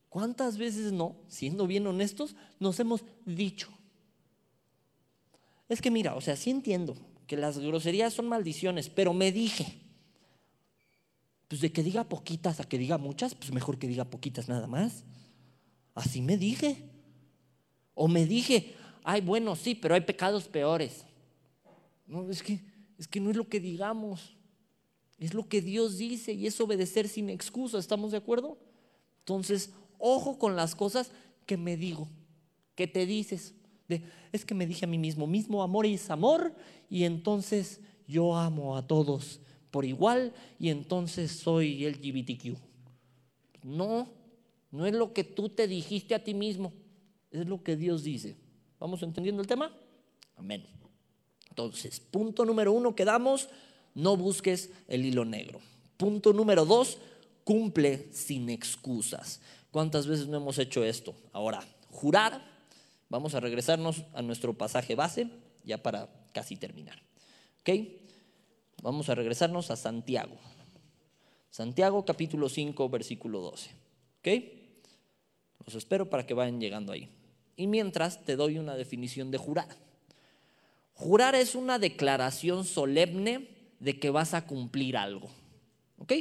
¿Cuántas veces no, siendo bien honestos, nos hemos dicho? Es que mira, o sea, sí entiendo que las groserías son maldiciones, pero me dije. Pues de que diga poquitas a que diga muchas, pues mejor que diga poquitas nada más. Así me dije. O me dije, ay, bueno, sí, pero hay pecados peores. No, es que no es lo que digamos, es lo que Dios dice, y es obedecer sin excusa. ¿Estamos de acuerdo? Entonces, ojo con las cosas que me digo, que te dices. Es que me dije a mí mismo amor es amor, y entonces yo amo a todos por igual, y entonces soy LGBTQ. No es lo que tú te dijiste a ti mismo, es lo que Dios dice. ¿Vamos entendiendo el tema? Amén. Entonces, punto número 1 que damos, no busques el hilo negro. Punto número 2, cumple sin excusas. ¿Cuántas veces no hemos hecho esto? Ahora, jurar. Vamos a regresarnos a nuestro pasaje base ya para casi terminar. ¿Ok? Vamos a regresarnos a Santiago. Santiago capítulo 5 versículo 12. ¿Ok? Los espero para que vayan llegando ahí. Y mientras te doy una definición de jurar. Jurar es una declaración solemne de que vas a cumplir algo. ¿Ok?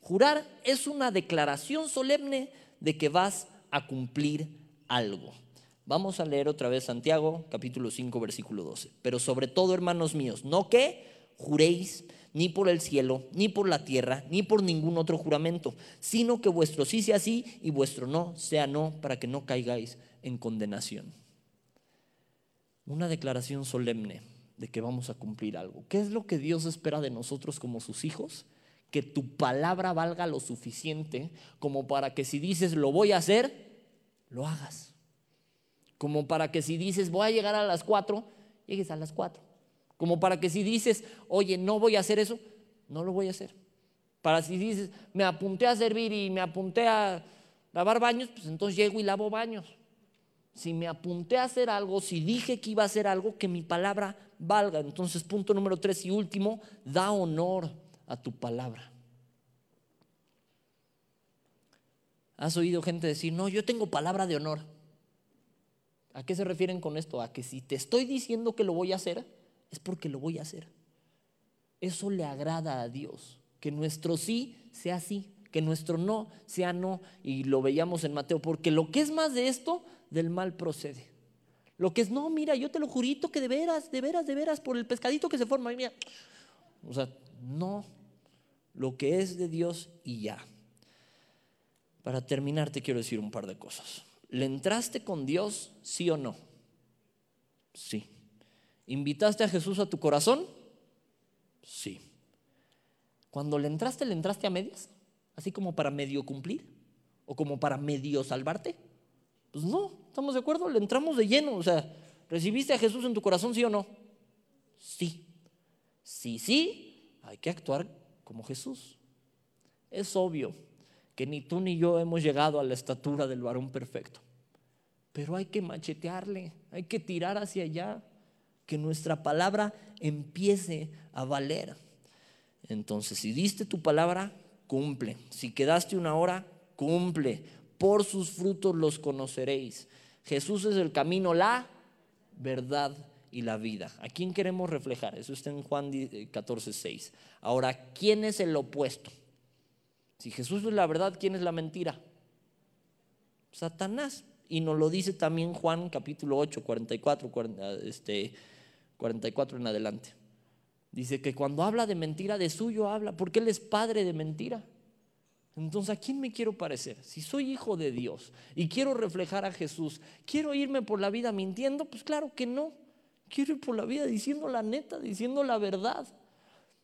Jurar es una declaración solemne de que vas a cumplir algo. Vamos a leer otra vez Santiago, capítulo 5, versículo 12. Pero sobre todo, hermanos míos, no que juréis ni por el cielo, ni por la tierra, ni por ningún otro juramento, sino que vuestro sí sea sí y vuestro no sea no, para que no caigáis en condenación. Una declaración solemne de que vamos a cumplir algo. ¿Qué es lo que Dios espera de nosotros como sus hijos? Que tu palabra valga lo suficiente como para que si dices lo voy a hacer, lo hagas. Como para que si dices voy a llegar a las 4, llegues a las 4. Como para que si dices, oye, no voy a hacer eso, no lo voy a hacer. Para si dices, me apunté a servir y me apunté a lavar baños, pues entonces llego y lavo baños. Si me apunté a hacer algo, si dije que iba a hacer algo, que mi palabra valga. Entonces, punto número 3 y último, da honor a tu palabra. ¿Has oído gente decir, no, yo tengo palabra de honor? ¿A qué se refieren con esto? A que si te estoy diciendo que lo voy a hacer, es porque lo voy a hacer. Eso le agrada a Dios, que nuestro sí sea sí, que nuestro no sea no. Y lo veíamos en Mateo, porque lo que es más de esto, del mal procede. Lo que es, no, mira, yo te lo jurito que de veras, por el pescadito que se forma, mira. O sea, no, lo que es de Dios y ya. Para terminar te quiero decir un par de cosas. ¿Le entraste con Dios, sí o no? Sí. ¿Invitaste a Jesús a tu corazón? Sí. Cuando le entraste a medias, así como para medio cumplir o como para medio salvarte. Pues no, estamos de acuerdo, le entramos de lleno. O sea, ¿recibiste a Jesús en tu corazón, sí o no? Sí. Sí, hay que actuar como Jesús. Es obvio que ni tú ni yo hemos llegado a la estatura del varón perfecto, pero hay que machetearle, hay que tirar hacia allá. Que nuestra palabra empiece a valer. Entonces, si diste tu palabra, cumple. Si quedaste una hora, cumple. Por sus frutos los conoceréis. Jesús es el camino, la verdad y la vida. ¿A quién queremos reflejar? Eso está en Juan 14:6. Ahora, ¿quién es el opuesto? Si Jesús es la verdad, ¿quién es la mentira? Satanás. Y nos lo dice también Juan capítulo 8, 44 en adelante. Dice que cuando habla de mentira, de suyo habla, porque él es padre de mentira. Entonces, ¿a quién me quiero parecer? Si soy hijo de Dios y quiero reflejar a Jesús, ¿quiero irme por la vida mintiendo? Pues claro que no. Quiero ir por la vida diciendo la neta, diciendo la verdad.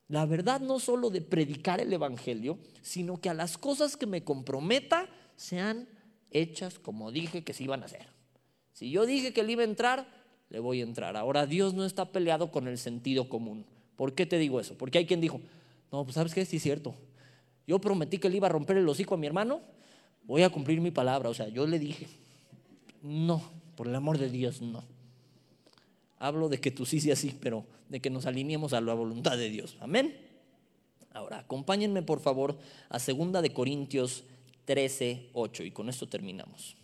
La verdad no solo de predicar el evangelio, sino que a las cosas que me comprometa sean hechas como dije que se iban a hacer. Si yo dije que le iba a entrar, le voy a entrar. Ahora, Dios no está peleado con el sentido común. ¿Por qué te digo eso? Porque hay quien dijo, no, pues ¿sabes qué? Sí es cierto, yo prometí que le iba a romper el hocico a mi hermano, voy a cumplir mi palabra. O sea, yo le dije. No, por el amor de Dios, no. Hablo de que tú sí sea sí, pero de que nos alineemos a la voluntad de Dios. Amén. Ahora, acompáñenme por favor a 2 de Corintios 13:8 y con esto terminamos.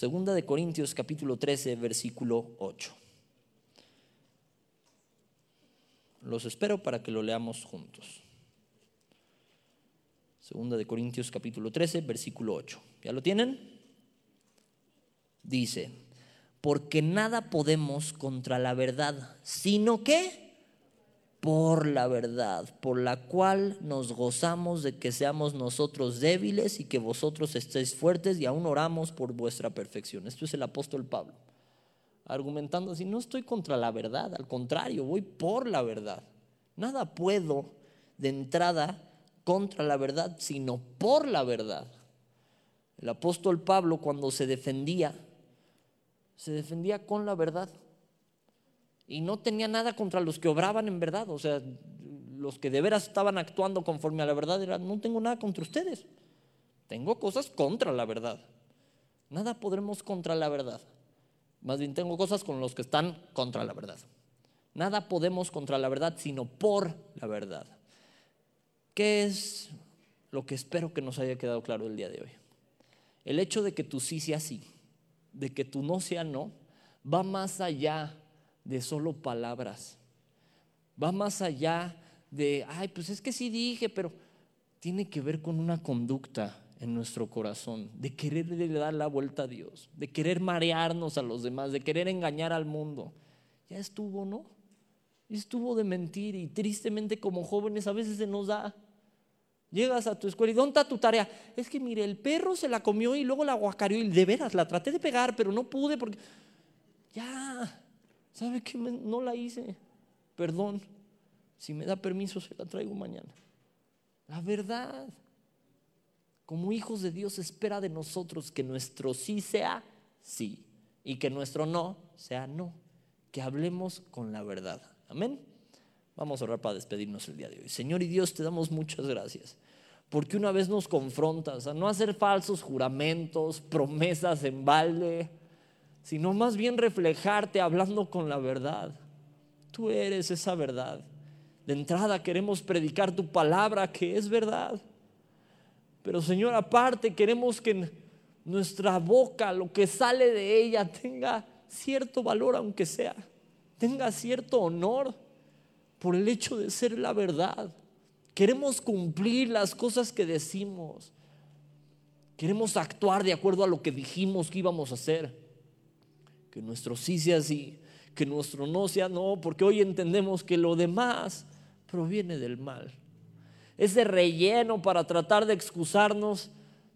2 de Corintios capítulo 13 versículo 8. Los espero para que lo leamos juntos. Segunda de Corintios capítulo 13, versículo 8. ¿Ya lo tienen? Dice: porque nada podemos contra la verdad, sino que por la verdad, por la cual nos gozamos de que seamos nosotros débiles y que vosotros estéis fuertes, y aún oramos por vuestra perfección. Esto es el apóstol Pablo argumentando así: no estoy contra la verdad, al contrario, voy por la verdad. Nada puedo de entrada contra la verdad, sino por la verdad. El apóstol Pablo, cuando se defendía con la verdad, y no tenía nada contra los que obraban en verdad. O sea, los que de veras estaban actuando conforme a la verdad, era: no tengo nada contra ustedes, tengo cosas contra la verdad. Nada podremos contra la verdad. Más bien, tengo cosas con los que están contra la verdad. Nada podemos contra la verdad, sino por la verdad. ¿Qué es lo que espero que nos haya quedado claro el día de hoy? El hecho de que tu sí sea sí, de que tu no sea no, va más allá de solo palabras. Va más allá de: ay, pues es que sí dije, pero tiene que ver con una conducta en nuestro corazón, de quererle dar la vuelta a Dios, de querer marearnos a los demás, de querer engañar al mundo. Ya estuvo, ¿no? Estuvo de mentir. Y tristemente, como jóvenes, a veces se nos da. Llegas a tu escuela y: ¿dónde está tu tarea? Es que mire, el perro se la comió y luego la guacareó, y de veras la traté de pegar, pero no pude porque... ya... ¿sabe qué? No la hice. Perdón, si me da permiso se la traigo mañana. La verdad, como hijos de Dios, espera de nosotros que nuestro sí sea sí y que nuestro no sea no, que hablemos con la verdad. Amén. Vamos a orar para despedirnos el día de hoy. Señor y Dios, te damos muchas gracias porque una vez nos confrontas a no hacer falsos juramentos, promesas en balde, sino más bien reflejarte hablando con la verdad. Tú eres esa verdad. De entrada queremos predicar tu palabra, que es verdad, pero Señor, aparte queremos que nuestra boca, lo que sale de ella, tenga cierto valor, aunque sea, tenga cierto honor por el hecho de ser la verdad. Queremos cumplir las cosas que decimos, queremos actuar de acuerdo a lo que dijimos que íbamos a hacer. Que nuestro sí sea sí, que nuestro no sea no, porque hoy entendemos que lo demás proviene del mal. Ese relleno para tratar de excusarnos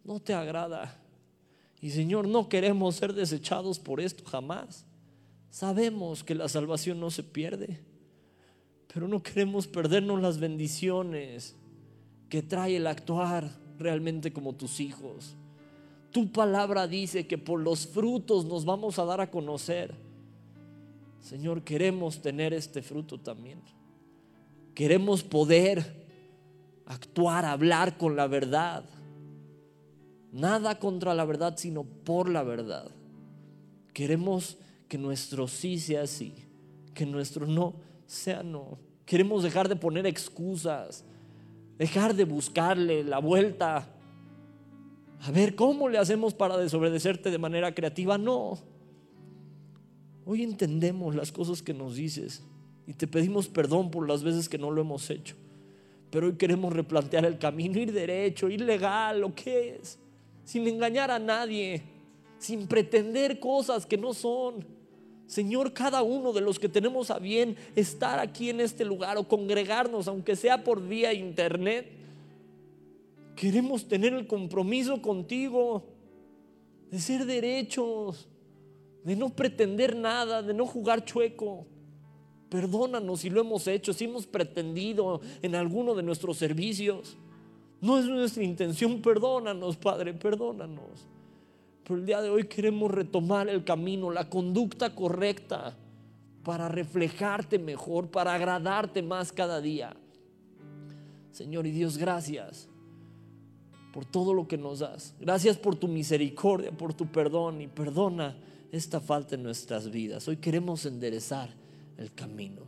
no te agrada. Y Señor, no queremos ser desechados por esto jamás. Sabemos que la salvación no se pierde, pero no queremos perdernos las bendiciones que trae el actuar realmente como tus hijos. Tu palabra dice que por los frutos nos vamos a dar a conocer. Señor, queremos tener este fruto también. Queremos poder actuar, hablar con la verdad. Nada contra la verdad, sino por la verdad. Queremos que nuestro sí sea sí, que nuestro no sea no. Queremos dejar de poner excusas, dejar de buscarle la vuelta. A ver, ¿cómo le hacemos para desobedecerte de manera creativa? No. Hoy entendemos las cosas que nos dices y te pedimos perdón por las veces que no lo hemos hecho. Pero hoy queremos replantear el camino, ir derecho, ir legal, lo que es, sin engañar a nadie, sin pretender cosas que no son. Señor, cada uno de los que tenemos a bien estar aquí en este lugar o congregarnos, aunque sea por vía internet, queremos tener el compromiso contigo de ser derechos, de no pretender nada, de no jugar chueco. Perdónanos si lo hemos hecho, si hemos pretendido en alguno de nuestros servicios. No es nuestra intención, perdónanos, Padre, perdónanos. Pero el día de hoy queremos retomar el camino, la conducta correcta para reflejarte mejor, para agradarte más cada día. Señor y Dios, gracias por todo lo que nos das. Gracias por tu misericordia, por tu perdón, y perdona esta falta en nuestras vidas. Hoy queremos enderezar el camino.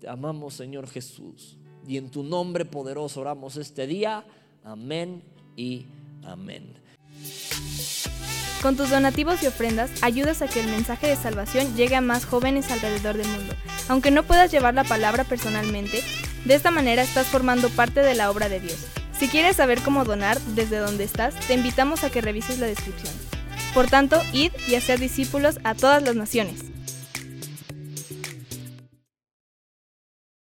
Te amamos, Señor Jesús, y en tu nombre poderoso oramos este día. Amén y amén. Con tus donativos y ofrendas ayudas a que el mensaje de salvación llegue a más jóvenes alrededor del mundo. Aunque no puedas llevar la palabra personalmente, de esta manera estás formando parte de la obra de Dios. Si quieres saber cómo donar desde donde estás, te invitamos a que revises la descripción. Por tanto, id y haced discípulos a todas las naciones.